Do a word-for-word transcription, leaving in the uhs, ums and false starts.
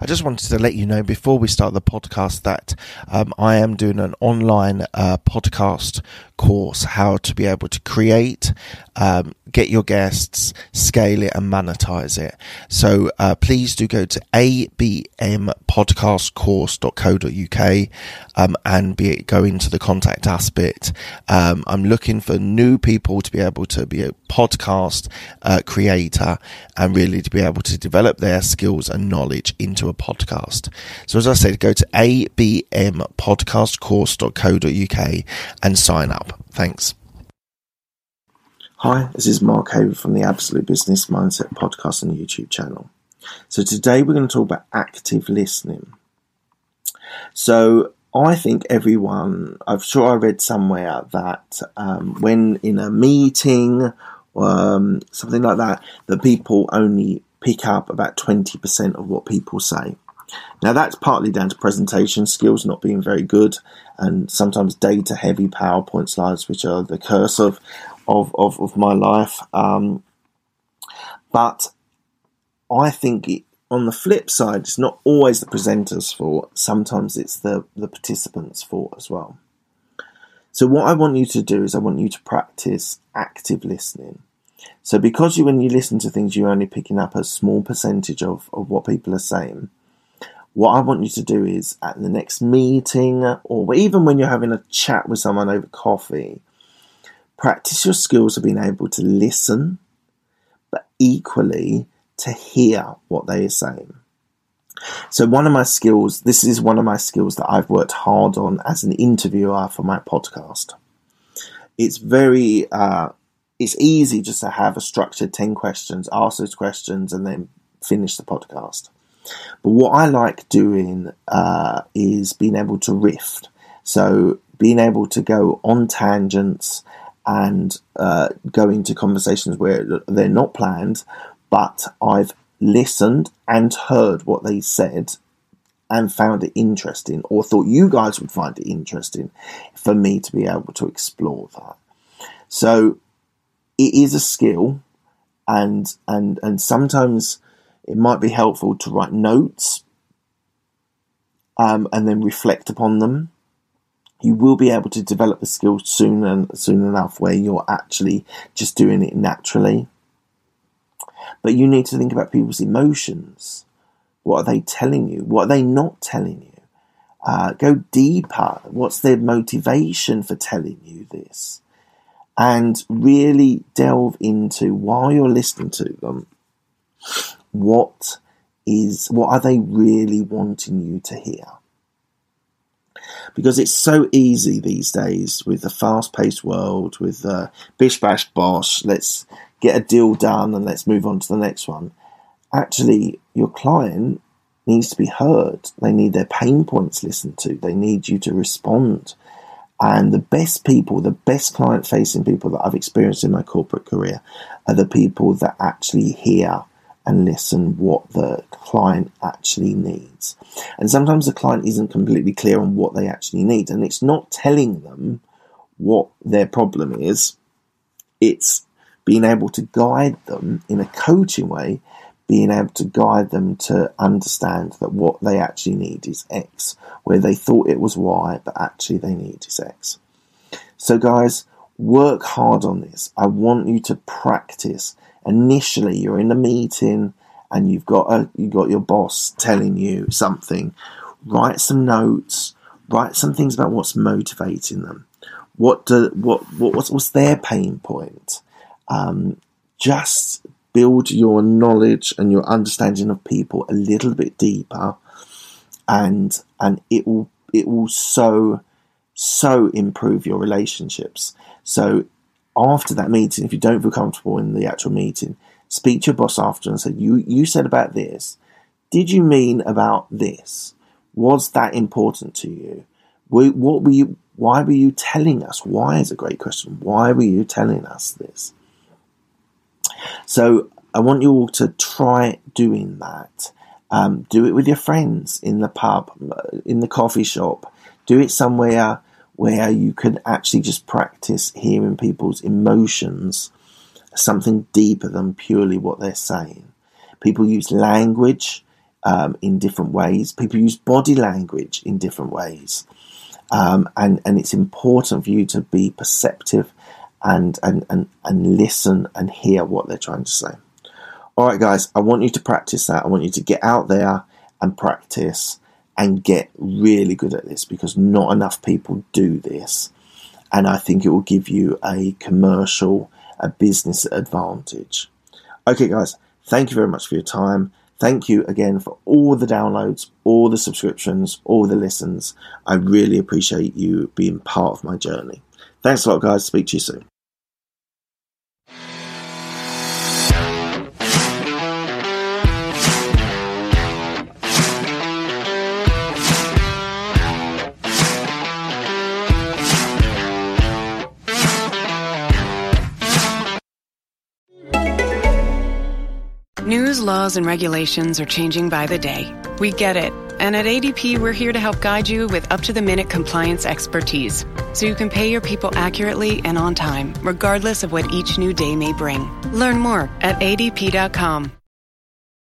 I just wanted to let you know before we start the podcast that um, I am doing an online uh, podcast course, how to be able to create, um, get your guests, scale it and monetize it. So uh, please do go to a b m podcast course dot co dot u k um, and be, go into the contact us bit. Um, I'm looking for new people to be able to be a podcast uh, creator and really to be able to develop their skills and knowledge into a podcast. So as I said, go to a b m podcast course dot co dot u k and sign up. Thanks. Hi, this is Mark Haver from the Absolute Business Mindset Podcast and YouTube channel. So today we're going to talk about active listening. So I think everyone, I'm sure I read somewhere that um, when in a meeting or um, something like that, that people only pick up about twenty percent of what people say. Now that's partly down to presentation skills not being very good and sometimes data heavy PowerPoint slides, which are the curse of of, of, of my life. Um, but I think it, on the flip side, it's not always the presenter's fault. Sometimes it's the, the participant's fault as well. So what I want you to do is I want you to practice active listening. So because you, when you listen to things, you're only picking up a small percentage of, of what people are saying. What I want you to do is at the next meeting or even when you're having a chat with someone over coffee, practice your skills of being able to listen, but equally to hear what they are saying. So one of my skills, this is one of my skills that I've worked hard on as an interviewer for my podcast. It's very... Uh, It's easy just to have a structured ten questions, ask those questions, and then finish the podcast. But what I like doing uh, is being able to riff. So being able to go on tangents and uh, go into conversations where they're not planned, but I've listened and heard what they said and found it interesting, or thought you guys would find it interesting for me to be able to explore that. So it is a skill, and and and sometimes it might be helpful to write notes um, and then reflect upon them. You will be able to develop the skill soon and soon enough where you're actually just doing it naturally. But you need to think about people's emotions. What are they telling you? What are they not telling you? Uh, go deeper. What's their motivation for telling you this? And really delve into, while you're listening to them, what is what are they really wanting you to hear? Because it's so easy these days with the fast-paced world, with the uh, bish, bash, bosh, let's get a deal done and let's move on to the next one. Actually, your client needs to be heard. They need their pain points listened to. They need you to respond. And the best people, the best client-facing people that I've experienced in my corporate career are the people that actually hear and listen what the client actually needs. And sometimes the client isn't completely clear on what they actually need. And it's not telling them what their problem is. It's being able to guide them in a coaching way, being able to guide them to understand that what they actually need is X, where they thought it was Y, but actually they need is X. So guys, work hard on this. I want you to practice. Initially, you're in a meeting and you've got a, you've got your boss telling you something. Write some notes. Write some things about what's motivating them. What do what what what's, what's their pain point? Um, just. Build your knowledge and your understanding of people a little bit deeper, and and it will it will so so improve your relationships. So after that meeting, if you don't feel comfortable in the actual meeting, speak to your boss after and say, you you said about this. Did you mean about this? Was that important to you? What were you? Why were you telling us? Why is a great question. Why were you telling us this? So I want you all to try doing that. Um, do it with your friends in the pub, in the coffee shop. Do it somewhere where you can actually just practice hearing people's emotions, something deeper than purely what they're saying. People use language um, in different ways. People use body language in different ways. Um, and, and it's important for you to be perceptive and, and, and, and listen and hear what they're trying to say. All right, guys, I want you to practice that. I want you to get out there and practice and get really good at this, because not enough people do this. And I think it will give you a commercial, a business advantage. Okay, guys, thank you very much for your time. Thank you again for all the downloads, all the subscriptions, all the listens. I really appreciate you being part of my journey. Thanks a lot, guys. Speak to you soon. News, laws, and regulations are changing by the day. We get it. And at A D P, we're here to help guide you with up-to-the-minute compliance expertise, so you can pay your people accurately and on time, regardless of what each new day may bring. Learn more at A D P dot com.